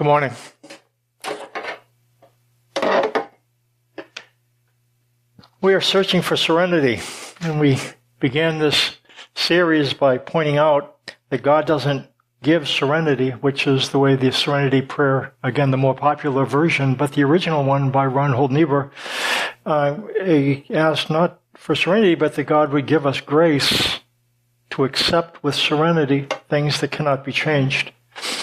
Good morning. We are searching for serenity, and we began this series by pointing out that God doesn't give serenity, which is the way the Serenity Prayer, again, the more popular version, but the original one by Reinhold Niebuhr, asked not for serenity, but that God would give us grace to accept with serenity things that cannot be changed.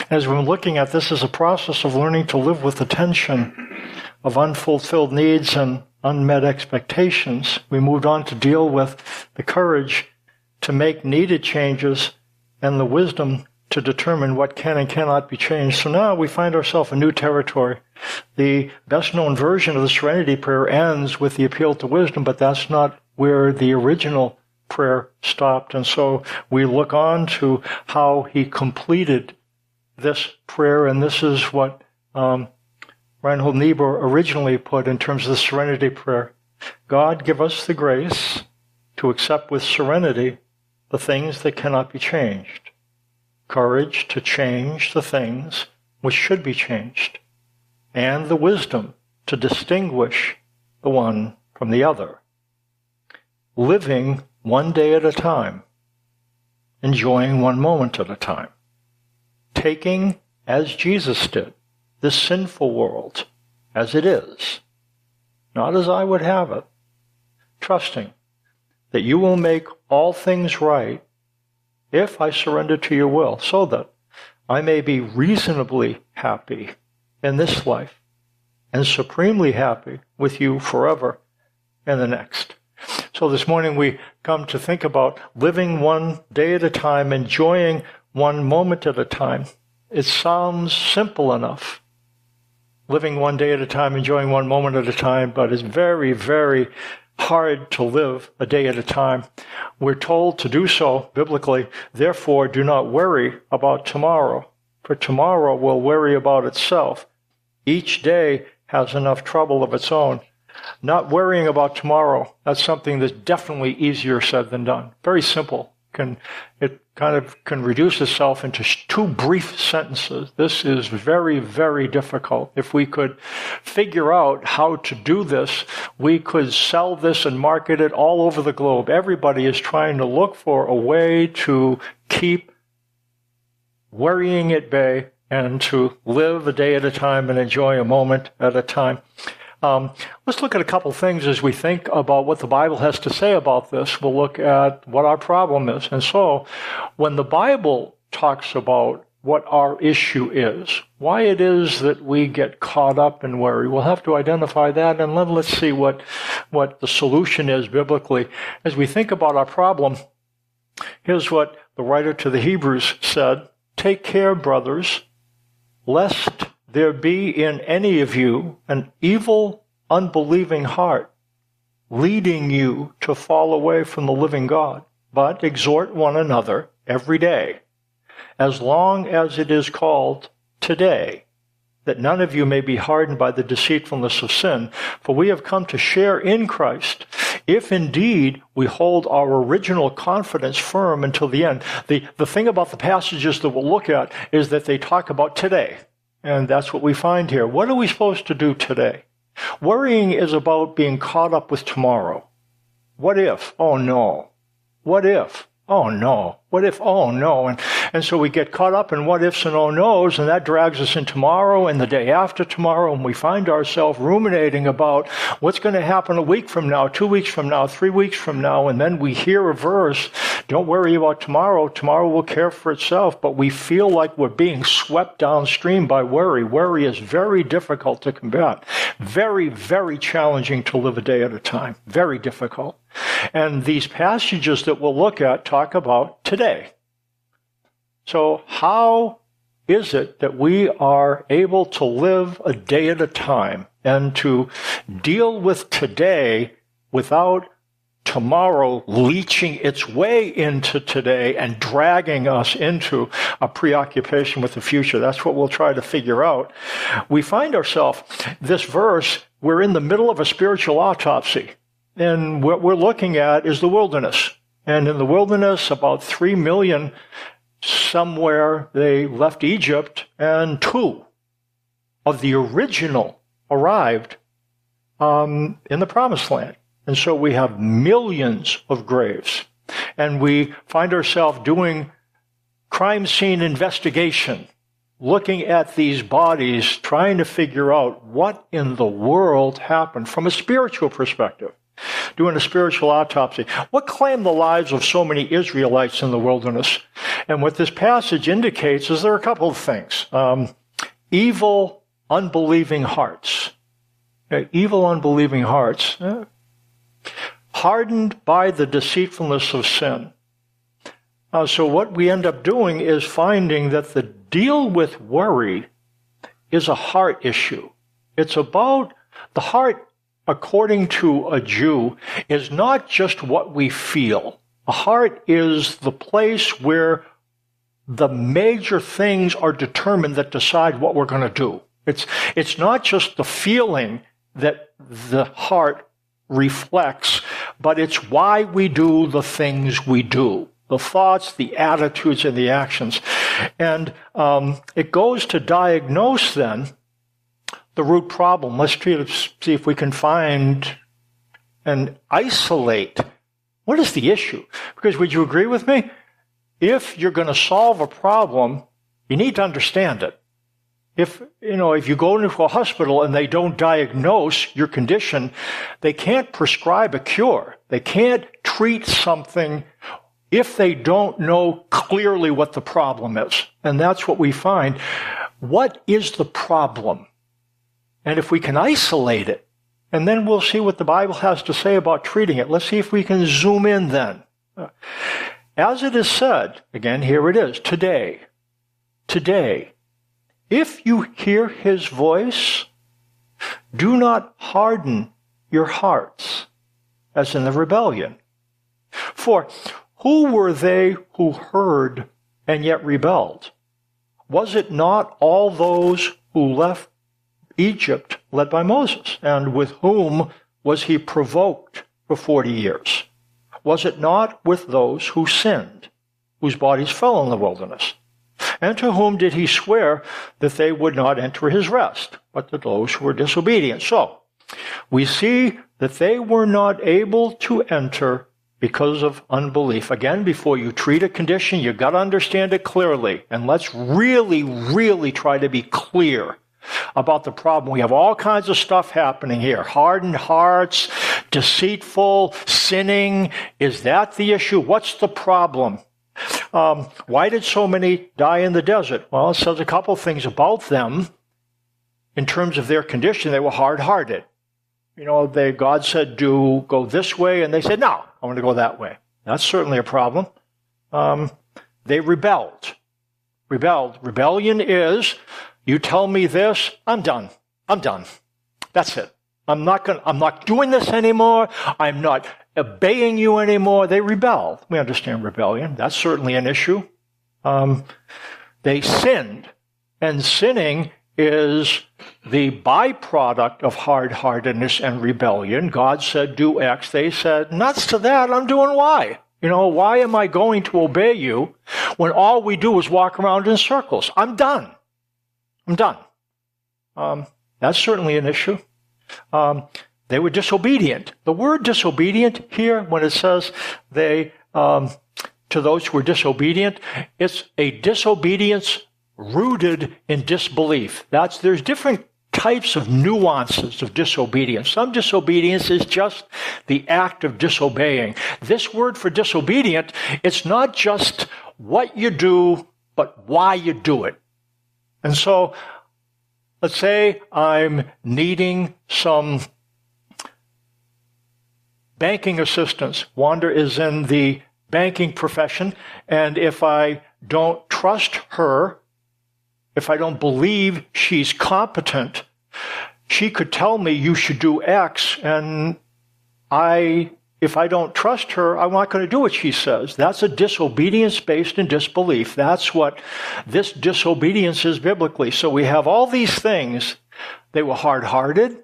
As we're looking at this as a process of learning to live with the tension of unfulfilled needs and unmet expectations, we moved on to deal with the courage to make needed changes and the wisdom to determine what can and cannot be changed. So now we find ourselves in new territory. The best-known version of the Serenity Prayer ends with the appeal to wisdom, but that's not where the original prayer stopped. And so we look on to how he completed this prayer, and this is what Reinhold Niebuhr originally put in terms of the Serenity Prayer. God, give us the grace to accept with serenity the things that cannot be changed. Courage to change the things which should be changed, and the wisdom to distinguish the one from the other. Living one day at a time, enjoying one moment at a time, taking, as Jesus did, this sinful world as it is, not as I would have it, trusting that you will make all things right if I surrender to your will, so that I may be reasonably happy in this life and supremely happy with you forever in the next. So this morning we come to think about living one day at a time, enjoying one moment at a time. It sounds simple enough, living one day at a time, enjoying one moment at a time, but it's very, very hard to live a day at a time. We're told to do so biblically. Therefore, do not worry about tomorrow, for tomorrow will worry about itself. Each day has enough trouble of its own. Not worrying about tomorrow, that's something that's definitely easier said than done. Very simple. It kind of can reduce itself into two brief sentences. This is very, very difficult. If we could figure out how to do this, we could sell this and market it all over the globe. Everybody is trying to look for a way to keep worrying at bay and to live a day at a time and enjoy a moment at a time. Let's look at a couple things as we think about what the Bible has to say about this. We'll look at what our problem is. And so, when the Bible talks about what our issue is, why it is that we get caught up in worry, we'll have to identify that, and then let's see what the solution is biblically. As we think about our problem, here's what the writer to the Hebrews said, "Take care, brothers, lest there be in any of you an evil, unbelieving heart, leading you to fall away from the living God. But exhort one another every day, as long as it is called today, that none of you may be hardened by the deceitfulness of sin. For we have come to share in Christ, if indeed we hold our original confidence firm until the end." The thing about the passages that we'll look at is that they talk about today. And that's what we find here. What are we supposed to do today? Worrying is about being caught up with tomorrow. What if? Oh, no. What if? Oh, no. What if? Oh, no. And so we get caught up in what-ifs and oh-nos, and that drags us in tomorrow and the day after tomorrow, and we find ourselves ruminating about what's going to happen a week from now, 2 weeks from now, 3 weeks from now, and then we hear a verse, don't worry about tomorrow, tomorrow will care for itself, but we feel like we're being swept downstream by worry. Worry is very difficult to combat. Very, very challenging to live a day at a time. Very difficult. And these passages that we'll look at talk about today. So how is it that we are able to live a day at a time and to deal with today without tomorrow leeching its way into today and dragging us into a preoccupation with the future? That's what we'll try to figure out. We find ourselves, this verse, we're in the middle of a spiritual autopsy. And what we're looking at is the wilderness. And in the wilderness, about 3 million somewhere, they left Egypt, and 2 of the original arrived in the Promised Land. And so we have millions of graves. And we find ourselves doing crime scene investigation, looking at these bodies, trying to figure out what in the world happened from a spiritual perspective, doing a spiritual autopsy. What claimed the lives of so many Israelites in the wilderness? And what this passage indicates is there are a couple of things. Evil, unbelieving hearts. Evil, unbelieving hearts. Hardened by the deceitfulness of sin. So what we end up doing is finding that the deal with worry is a heart issue. It's about the heart, according to a Jew, is not just what we feel. A heart is the place where the major things are determined that decide what we're going to do. It's not just the feeling that the heart reflects, but it's why we do the things we do. The thoughts, the attitudes, and the actions. And it goes to diagnose, then, the root problem. Let's try to see if we can find and isolate what is the issue. Because would you agree with me? If you're going to solve a problem, you need to understand it. If you go into a hospital and they don't diagnose your condition, they can't prescribe a cure. They can't treat something if they don't know clearly what the problem is. And that's what we find. What is the problem? And if we can isolate it, and then we'll see what the Bible has to say about treating it. Let's see if we can zoom in then. As it is said, again, here it is, today, if you hear his voice, do not harden your hearts, as in the rebellion. For who were they who heard and yet rebelled? Was it not all those who left Egypt led by Moses, and with whom was he provoked for 40 years? Was it not with those who sinned, whose bodies fell in the wilderness? And to whom did he swear that they would not enter his rest, but to those who were disobedient? So, we see that they were not able to enter because of unbelief. Again, before you treat a condition, you've got to understand it clearly. And let's really, really try to be clear about the problem. We have all kinds of stuff happening here. Hardened hearts, deceitful, sinning. Is that the issue? What's the problem? Why did so many die in the desert? Well, it says a couple of things about them. In terms of their condition, they were hard-hearted. God said, go this way, and they said, no, I want to go that way. That's certainly a problem. They rebelled. Rebellion is, you tell me this, I'm done. That's it. I'm not doing this anymore. I'm not obeying you anymore. They rebelled. We understand rebellion. That's certainly an issue. They sinned, and sinning is the byproduct of hard-heartedness and rebellion. God said, do X. They said, nuts to that, I'm doing Y. Why am I going to obey you when all we do is walk around in circles? I'm done. That's certainly an issue. They were disobedient. The word disobedient here, when it says they, to those who were disobedient, it's a disobedience rooted in disbelief. There's different types of nuances of disobedience. Some disobedience is just the act of disobeying. This word for disobedient, it's not just what you do, but why you do it. And so, let's say I'm needing some banking assistance. Wanda is in the banking profession, and if I don't trust her, if I don't believe she's competent, she could tell me you should do X, and if I don't trust her, I'm not going to do what she says. That's a disobedience based in disbelief. That's what this disobedience is biblically. So we have all these things. They were hard-hearted.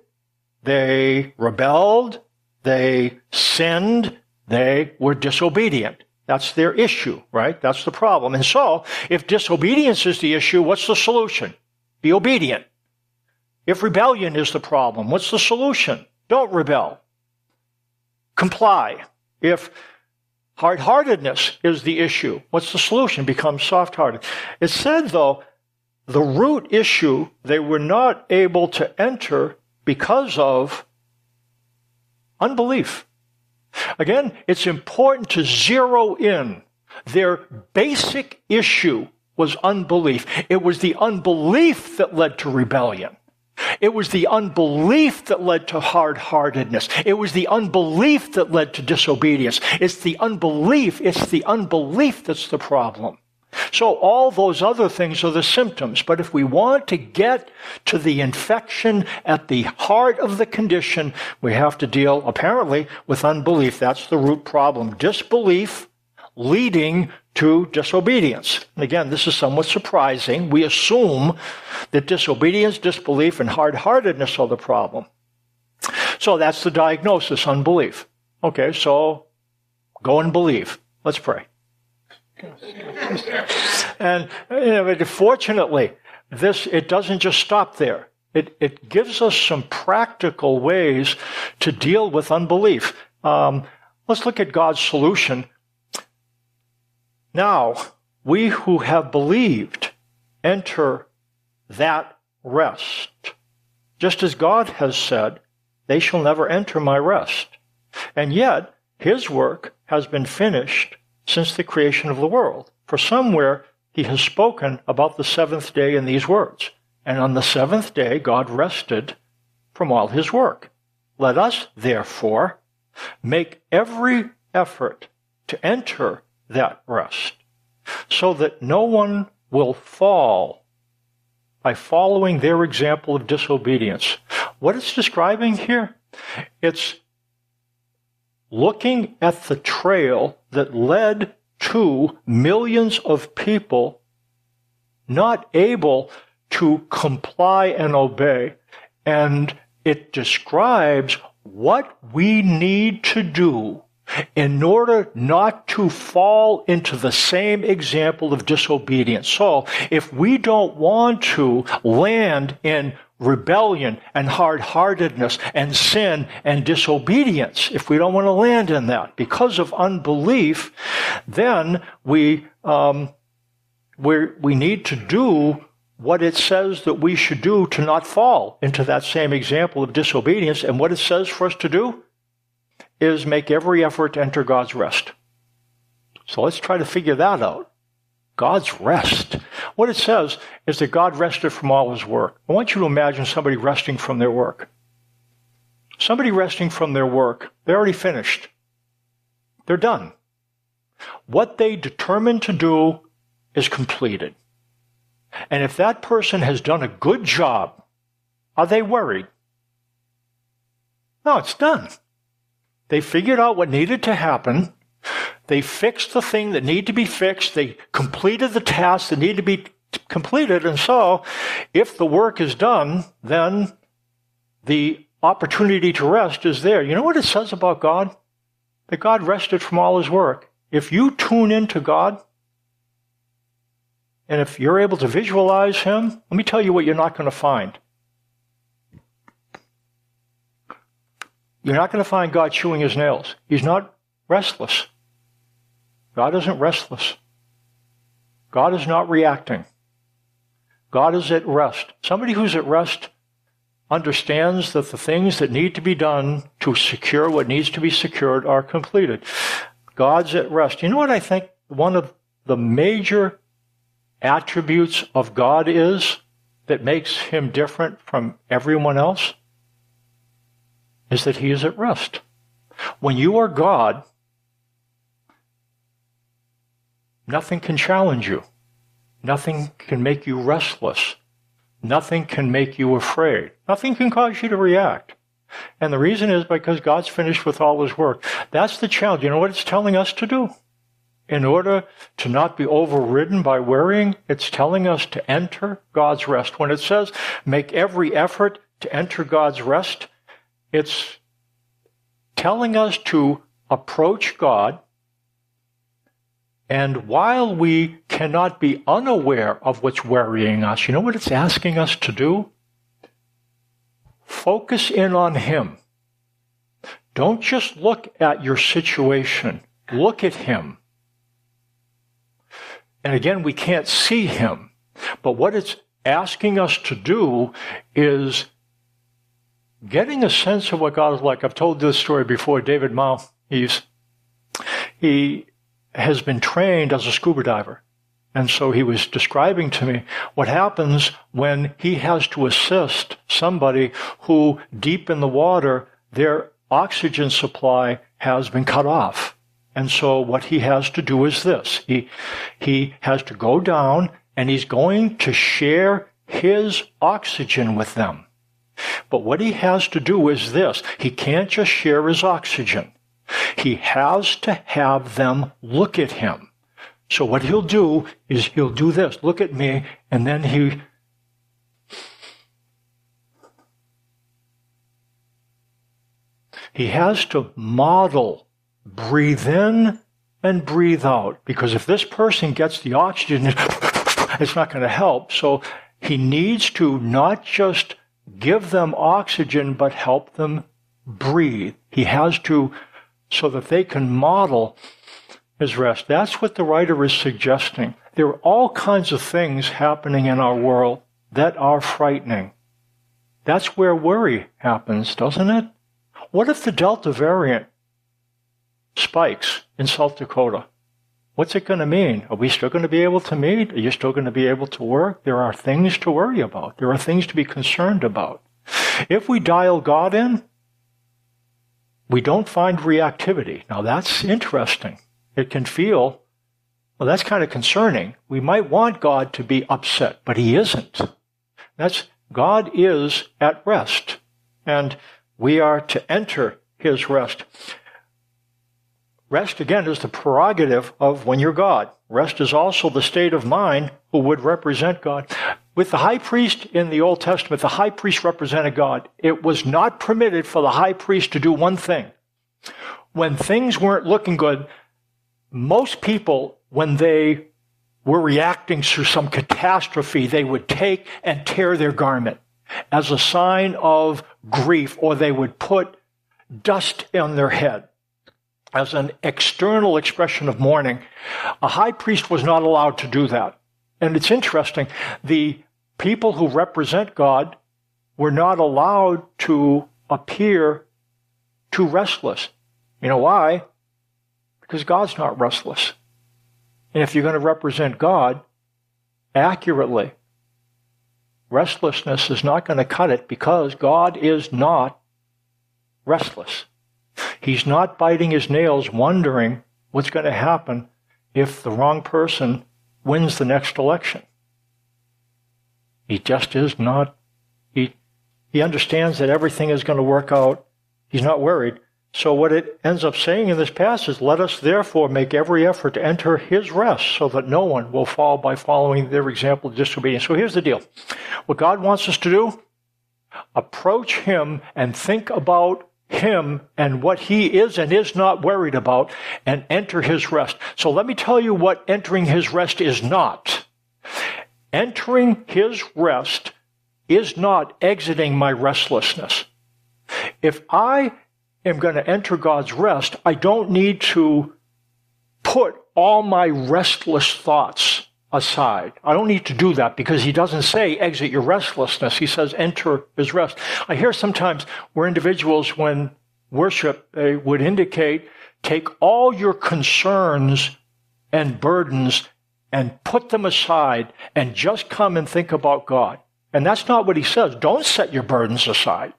They rebelled. They sinned. They were disobedient. That's their issue, right? That's the problem. And so, if disobedience is the issue, what's the solution? Be obedient. If rebellion is the problem, what's the solution? Don't rebel. Comply. If hard-heartedness is the issue, what's the solution? Become soft-hearted. It said, though, the root issue they were not able to enter because of unbelief. Again, it's important to zero in. Their basic issue was unbelief. It was the unbelief that led to rebellion. It was the unbelief that led to hard-heartedness. It was the unbelief that led to disobedience. It's the unbelief that's the problem. So all those other things are the symptoms. But if we want to get to the infection at the heart of the condition, we have to deal, apparently, with unbelief. That's the root problem. Disbelief leading to disobedience. Again, this is somewhat surprising. We assume that disobedience, disbelief, and hard-heartedness are the problem. So that's the diagnosis, unbelief. Okay, so go and believe. Let's pray. And fortunately, it doesn't just stop there. It gives us some practical ways to deal with unbelief. Let's look at God's solution. Now, we who have believed enter that rest. Just as God has said, they shall never enter my rest. And yet, his work has been finished since the creation of the world. For somewhere he has spoken about the seventh day in these words. And on the seventh day, God rested from all his work. Let us, therefore, make every effort to enter that rest, so that no one will fall by following their example of disobedience. What it's describing here, it's looking at the trail that led to millions of people not able to comply and obey. And it describes what we need to do in order not to fall into the same example of disobedience. So if we don't want to land in rebellion and hard-heartedness and sin and disobedience, if we don't want to land in that because of unbelief, then we need to do what it says that we should do to not fall into that same example of disobedience. And what it says for us to do is make every effort to enter God's rest. So let's try to figure that out. God's rest. What it says is that God rested from all his work. I want you to imagine somebody resting from their work. Somebody resting from their work, they're already finished. They're done. What they determined to do is completed. And if that person has done a good job, are they worried? No, it's done. They figured out what needed to happen. They fixed the thing that needed to be fixed. They completed the task that needed to be completed. And so, if the work is done, then the opportunity to rest is there. You know what it says about God? That God rested from all his work. If you tune into God, and if you're able to visualize him, let me tell you what you're not going to find. You're not going to find God chewing his nails. He's not restless. God isn't restless. God is not reacting. God is at rest. Somebody who's at rest understands that the things that need to be done to secure what needs to be secured are completed. God's at rest. You know what I think one of the major attributes of God is that makes him different from everyone else? Is that he is at rest. When you are God, nothing can challenge you. Nothing can make you restless. Nothing can make you afraid. Nothing can cause you to react. And the reason is because God's finished with all his work. That's the challenge. You know what it's telling us to do? In order to not be overridden by worrying, it's telling us to enter God's rest. When it says, make every effort to enter God's rest, it's telling us to approach God, and while we cannot be unaware of what's worrying us, you know what it's asking us to do? Focus in on Him. Don't just look at your situation. Look at Him. And again, we can't see Him. But what it's asking us to do is getting a sense of what God is like. I've told this story before. David Mao, he has been trained as a scuba diver. And so he was describing to me what happens when he has to assist somebody who, deep in the water, their oxygen supply has been cut off. And so what he has to do is this. He has to go down, and he's going to share his oxygen with them. But what he has to do is this. He can't just share his oxygen. He has to have them look at him. So what he'll do is he'll do this. Look at me. And then he has to model, breathe in and breathe out. Because if this person gets the oxygen, it's not going to help. So he needs to not just give them oxygen, but help them breathe. He has to, so that they can model his rest. That's what the writer is suggesting. There are all kinds of things happening in our world that are frightening. That's where worry happens, doesn't it? What if the Delta variant spikes in South Dakota? What's it going to mean? Are we still going to be able to meet? Are you still going to be able to work? There are things to worry about. There are things to be concerned about. If we dial God in, we don't find reactivity. Now, that's interesting. It can feel, well, that's kind of concerning. We might want God to be upset, but He isn't. God is at rest, and we are to enter His rest. Rest, again, is the prerogative of when you're God. Rest is also the state of mind who would represent God. With the high priest in the Old Testament, the high priest represented God. It was not permitted for the high priest to do one thing. When things weren't looking good, most people, when they were reacting to some catastrophe, they would take and tear their garment as a sign of grief, or they would put dust on their head as an external expression of mourning. A high priest was not allowed to do that. And it's interesting, the people who represent God were not allowed to appear too restless. You know why? Because God's not restless. And if you're going to represent God accurately, restlessness is not going to cut it, because God is not restless. He's not biting his nails wondering what's going to happen if the wrong person wins the next election. He just is not. He understands that everything is going to work out. He's not worried. So what it ends up saying in this passage, let us therefore make every effort to enter his rest, so that no one will fall by following their example of disobedience. So here's the deal. What God wants us to do, approach him and think about him and what he is and is not worried about, and enter his rest. So let me tell you what entering his rest is not. Entering his rest is not exiting my restlessness. If I am going to enter God's rest, I don't need to put all my restless thoughts aside. I don't need to do that, because he doesn't say exit your restlessness. He says enter his rest. I hear sometimes where individuals, when worship, they would indicate, take all your concerns and burdens and put them aside and just come and think about God. And that's not what he says. Don't set your burdens aside.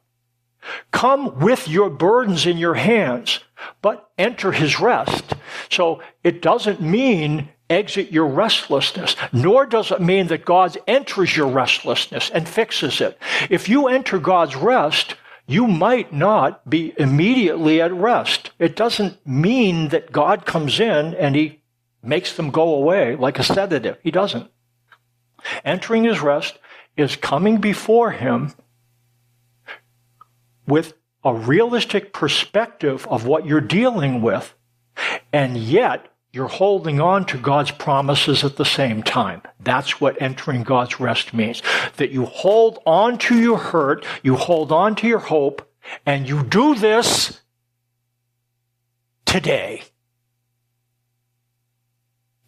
Come with your burdens in your hands, but enter his rest. So it doesn't mean exit your restlessness, nor does it mean that God enters your restlessness and fixes it. If you enter God's rest, you might not be immediately at rest. It doesn't mean that God comes in and he makes them go away like a sedative. He doesn't. Entering his rest is coming before him with a realistic perspective of what you're dealing with, and yet You're holding on to God's promises at the same time. That's what entering God's rest means. That you hold on to your hurt, you hold on to your hope, and you do this today.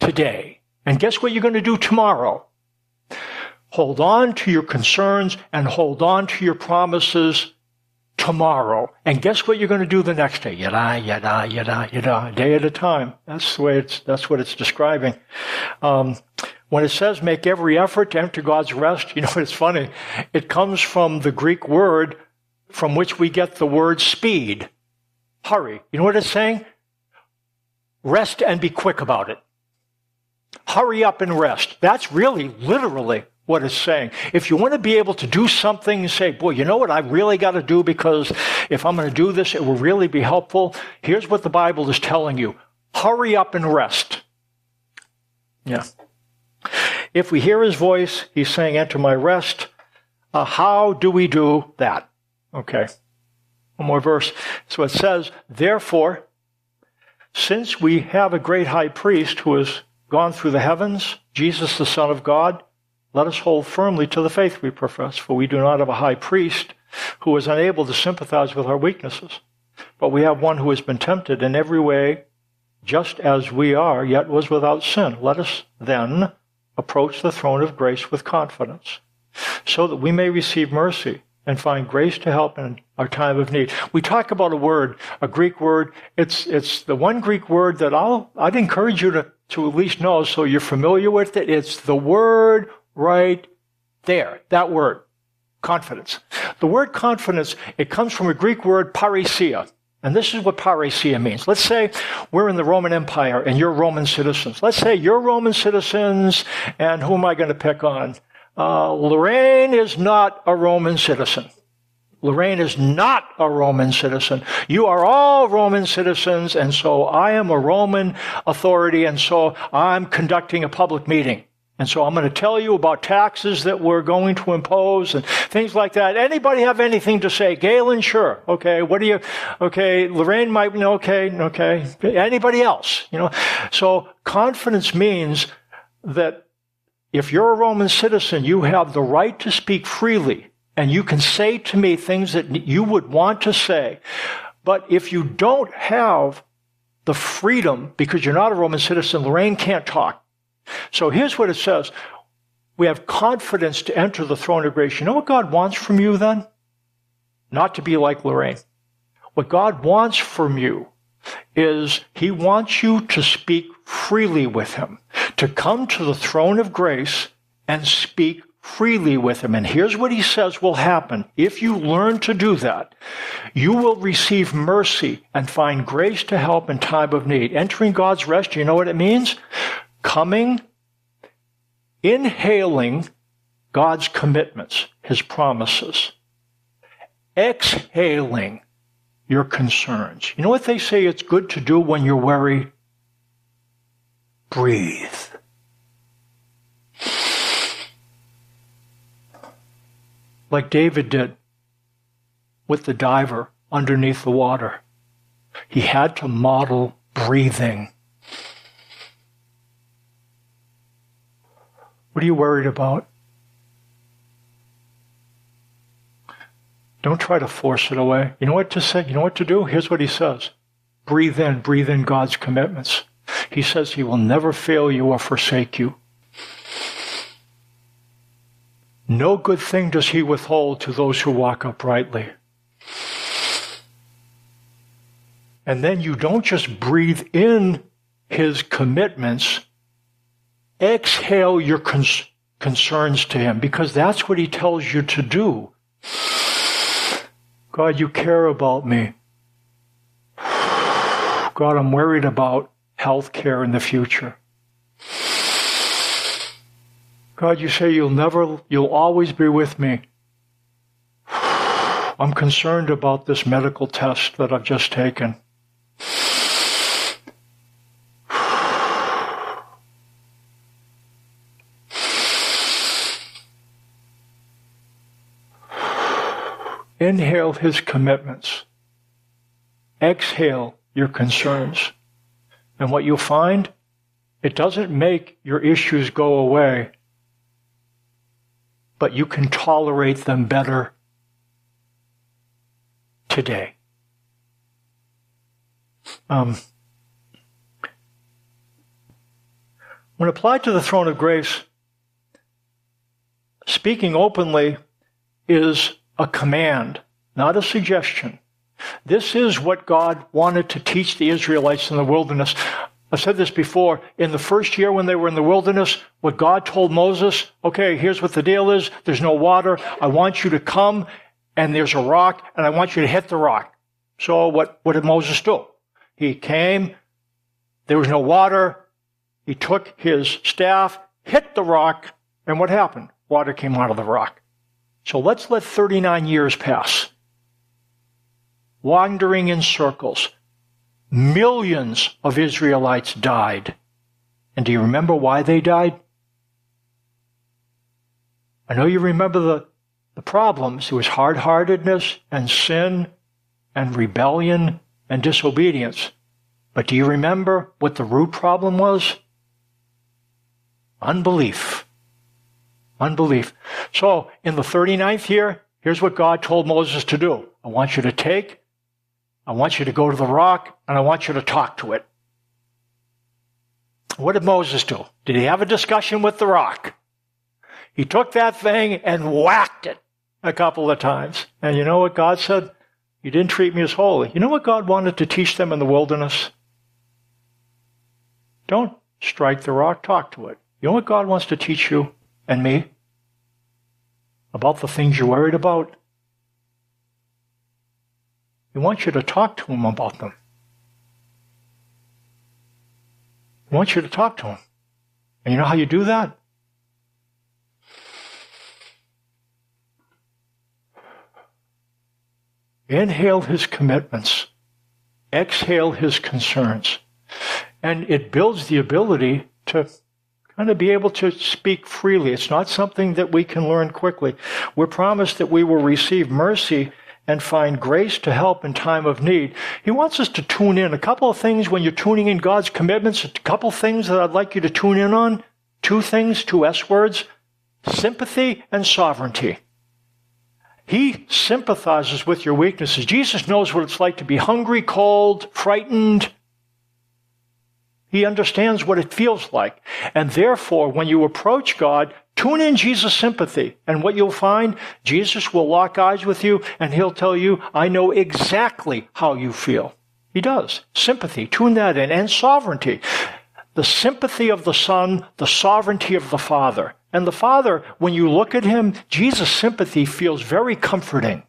Today. And guess what you're going to do tomorrow? Hold on to your concerns and hold on to your promises tomorrow. And guess what you're going to do the next day? Yada, yada, yada, yada, day at a time. That's the way that's what it's describing. When it says make every effort to enter God's rest, you know, it's funny. It comes from the Greek word from which we get the word speed, hurry. You know what it's saying? Rest and be quick about it. Hurry up and rest. That's really literally what it's saying. If you want to be able to do something and say, boy, you know what I really got to do, because if I'm going to do this, it will really be helpful. Here's what the Bible is telling you. Hurry up and rest. Yeah. If we hear his voice, he's saying, enter my rest. How do we do that? Okay. One more verse. So it says, therefore, since we have a great high priest who has gone through the heavens, Jesus, the Son of God, let us hold firmly to the faith we profess, for we do not have a high priest who is unable to sympathize with our weaknesses, but we have one who has been tempted in every way, just as we are, yet was without sin. Let us then approach the throne of grace with confidence, so that we may receive mercy and find grace to help in our time of need. We talk about a word, a Greek word. It's the one Greek word that I'd encourage you to at least know so you're familiar with it. It's the word right there, that word, confidence. The word confidence, it comes from a Greek word, parousia. And this is what parousia means. Let's say we're in the Roman Empire and you're Roman citizens. Let's say you're Roman citizens, and who am I going to pick on? Lorraine is not a Roman citizen. Lorraine is not a Roman citizen. You are all Roman citizens, and so I am a Roman authority, and so I'm conducting a public meeting. And so I'm going to tell you about taxes that we're going to impose and things like that. Anybody have anything to say? Galen, sure. Okay, what do you, okay, Lorraine might, okay, okay. Anybody else? You know, so confidence means that if you're a Roman citizen, you have the right to speak freely, and you can say to me things that you would want to say. But if you don't have the freedom, because you're not a Roman citizen, Lorraine can't talk. So here's what it says. We have confidence to enter the throne of grace. You know what God wants from you then? Not to be like Lorraine. What God wants from you is he wants you to speak freely with him, to come to the throne of grace and speak freely with him. And here's what he says will happen. If you learn to do that, you will receive mercy and find grace to help in time of need. Entering God's rest, you know what it means? Coming, inhaling God's commitments, his promises, exhaling your concerns. You know what they say it's good to do when you're worried? Breathe. Like David did with the diver underneath the water. He had to model breathing. What are you worried about? Don't try to force it away. You know what to say? You know what to do? Here's what he says. Breathe in God's commitments. He says he will never fail you or forsake you. No good thing does he withhold to those who walk uprightly. And then you don't just breathe in his commitments. Exhale your concerns to him, because that's what he tells you to do. God, you care about me. God, I'm worried about health care in the future. God, you say you'll always be with me. I'm concerned about this medical test that I've just taken. Inhale his commitments. Exhale your concerns. And what you'll find It doesn't make your issues go away, but you can tolerate them better today. When applied to the throne of grace, speaking openly is a command, not a suggestion. This is what God wanted to teach the Israelites in the wilderness. I've said this before. In the first year when they were in the wilderness, what God told Moses, okay, here's what the deal is. There's no water. I want you to come, and there's a rock, and I want you to hit the rock. So what did Moses do? He came. There was no water. He took his staff, hit the rock, and what happened? Water came out of the rock. So let's let 39 years pass. Wandering in circles. Millions of Israelites died. And do you remember why they died? I know you remember the problems. It was hard-heartedness and sin and rebellion and disobedience. But do you remember what the root problem was? Unbelief. Unbelief. So, in the 39th year, here's what God told Moses to do. I want you to take, I want you to go to the rock, and I want you to talk to it. What did Moses do? Did he have a discussion with the rock? He took that thing and whacked it a couple of times. And you know what God said? You didn't treat me as holy. You know what God wanted to teach them in the wilderness? Don't strike the rock, talk to it. You know what God wants to teach you? And me? About the things you're worried about? He wants you to talk to him about them. He wants you to talk to him. And you know how you do that? Inhale his commitments. Exhale his concerns. And it builds the ability to and to be able to speak freely. It's not something that we can learn quickly. We're promised that we will receive mercy and find grace to help in time of need. He wants us to tune in. A couple of things when you're tuning in God's commitments, a couple of things that I'd like you to tune in on. Two things, two S words, sympathy and sovereignty. He sympathizes with your weaknesses. Jesus knows what it's like to be hungry, cold, frightened. He understands what it feels like. And therefore, when you approach God, tune in Jesus' sympathy. And what you'll find, Jesus will lock eyes with you, and he'll tell you, I know exactly how you feel. He does. Sympathy, tune that in. And sovereignty. The sympathy of the Son, the sovereignty of the Father. And the Father, when you look at him, Jesus' sympathy feels very comforting.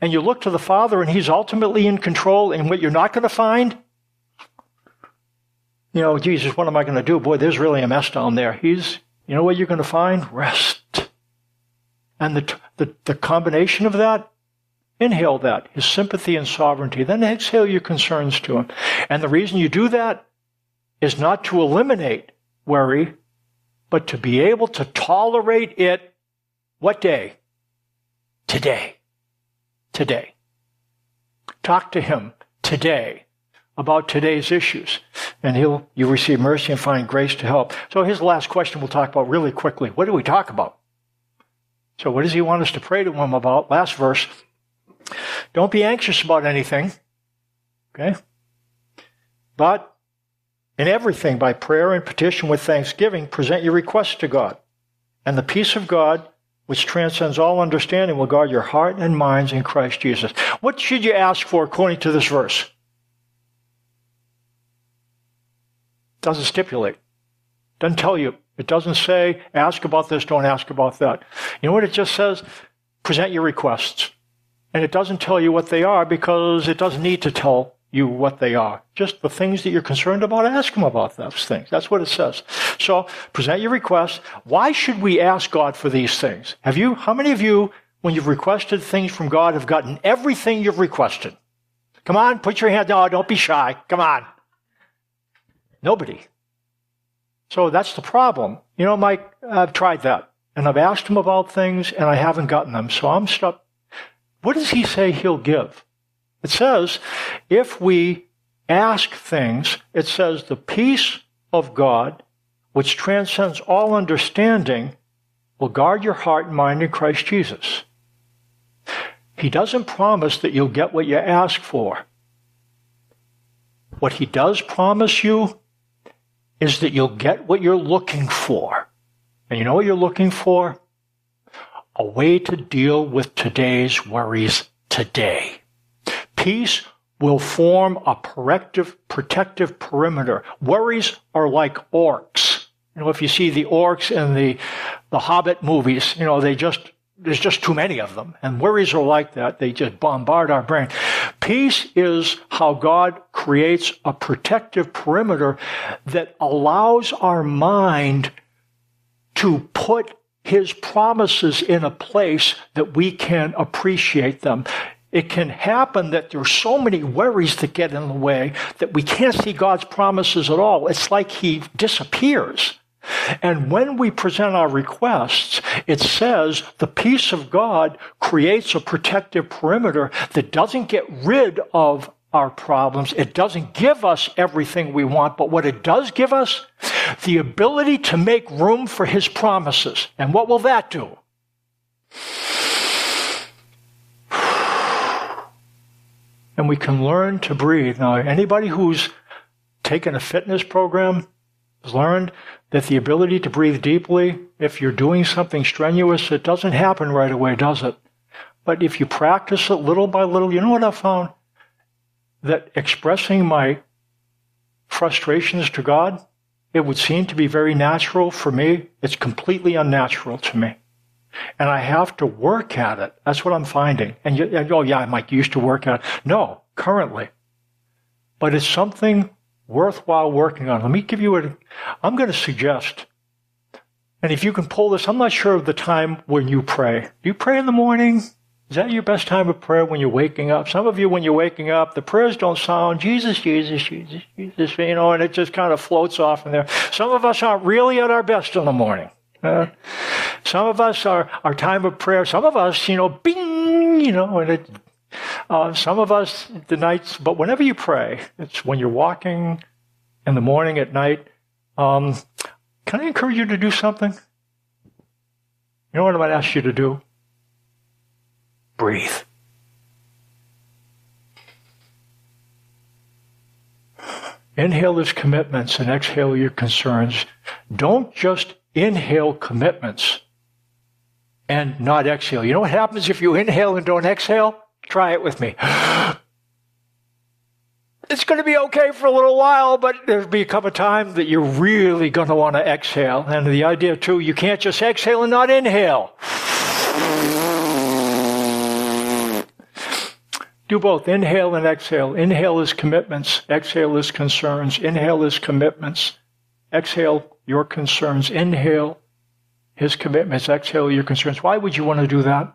And you look to the Father, and he's ultimately in control, and what you're not going to find, you know, Jesus, what am I going to do? Boy, there's really a mess down there. You know what you're going to find? Rest. And the combination of that, inhale that, his sympathy and sovereignty. Then exhale your concerns to him. And the reason you do that is not to eliminate worry, but to be able to tolerate it. What day? Today. Today. Talk to him today about today's issues. And you receive mercy and find grace to help. So his last question we'll talk about really quickly. What do we talk about? So what does he want us to pray to him about? Last verse. Don't be anxious about anything. Okay? But in everything, by prayer and petition with thanksgiving, present your requests to God. And the peace of God, which transcends all understanding, will guard your heart and minds in Christ Jesus. What should you ask for according to this verse? Doesn't stipulate. Doesn't tell you. It doesn't say, ask about this, don't ask about that. You know what it just says? Present your requests. And it doesn't tell you what they are because it doesn't need to tell you what they are. Just the things that you're concerned about, ask him about those things. That's what it says. So, present your requests. Why should we ask God for these things? How many of you, when you've requested things from God, have gotten everything you've requested? Come on, put your hand down. No, don't be shy. Come on. Nobody. So that's the problem. You know, Mike, I've tried that. And I've asked him about things, and I haven't gotten them. So I'm stuck. What does he say he'll give? It says, if we ask things, it says the peace of God, which transcends all understanding, will guard your heart and mind in Christ Jesus. He doesn't promise that you'll get what you ask for. What he does promise you is that you'll get what you're looking for. And you know what you're looking for? A way to deal with today's worries today. Peace will form a protective perimeter. Worries are like orcs. You know, if you see the orcs in the Hobbit movies, you know, there's just too many of them. And worries are like that. They just bombard our brain. Peace is how God creates a protective perimeter that allows our mind to put his promises in a place that we can appreciate them. It can happen that there's so many worries that get in the way that we can't see God's promises at all. It's like he disappears. And when we present our requests, it says the peace of God creates a protective perimeter that doesn't get rid of our problems. It doesn't give us everything we want, but what it does give us, the ability to make room for his promises. And what will that do? And we can learn to breathe. Now, anybody who's taken a fitness program has learned that the ability to breathe deeply, if you're doing something strenuous, it doesn't happen right away, does it? But if you practice it little by little, you know what I found? That expressing my frustrations to God, it would seem to be very natural for me. It's completely unnatural to me. And I have to work at it. That's what I'm finding. And oh yeah, Mike, you used to work at it. No, currently. But it's something worthwhile working on. Let me give you a, I'm going to suggest, and if you can pull this, I'm not sure of the time when you pray. Do you pray in the morning? Is that your best time of prayer when you're waking up? Some of you, when you're waking up, the prayers don't sound, Jesus, Jesus, Jesus, Jesus, you know, and it just kind of floats off in there. Some of us aren't really at our best in the morning. Some of us are our time of prayer. Some of us, you know, bing, you know, and it, some of us the nights. But whenever you pray, it's when you're walking in the morning, at night. Can I encourage you to do something? You know what I'm going to ask you to do? Breathe. Inhale is commitments and exhale your concerns. Don't just inhale commitments and not exhale. You know what happens if you inhale and don't exhale? Try it with me. It's going to be okay for a little while, but there'll be a couple of times that you're really going to want to exhale. And the idea, too, you can't just exhale and not inhale. Do both. Inhale and exhale. Inhale is commitments. Exhale is concerns. Inhale is commitments. Exhale your concerns. Inhale his commitments. Exhale your concerns. Why would you want to do that?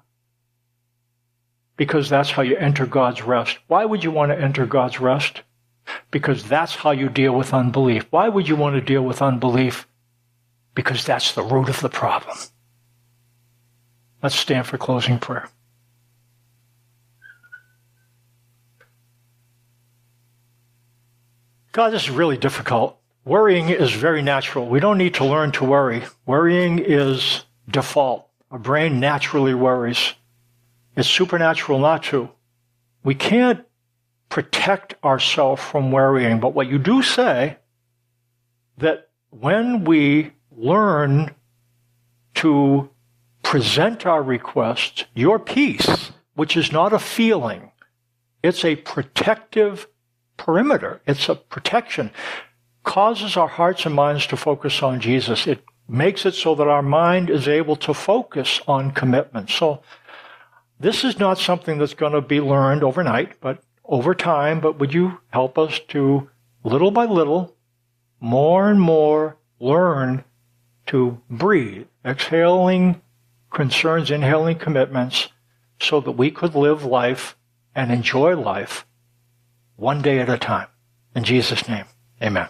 Because that's how you enter God's rest. Why would you want to enter God's rest? Because that's how you deal with unbelief. Why would you want to deal with unbelief? Because that's the root of the problem. Let's stand for closing prayer. God, this is really difficult. Worrying is very natural. We don't need to learn to worry. Worrying is default. Our brain naturally worries. It's supernatural not to. We can't protect ourselves from worrying. But what you do say, that when we learn to present our requests, your peace, which is not a feeling, it's a protective perimeter. It's a protection. Causes our hearts and minds to focus on Jesus. It makes it so that our mind is able to focus on commitment. So this is not something that's going to be learned overnight, but over time. But would you help us to, little by little, more and more, learn to breathe, exhaling concerns, inhaling commitments, so that we could live life and enjoy life one day at a time. In Jesus' name, amen.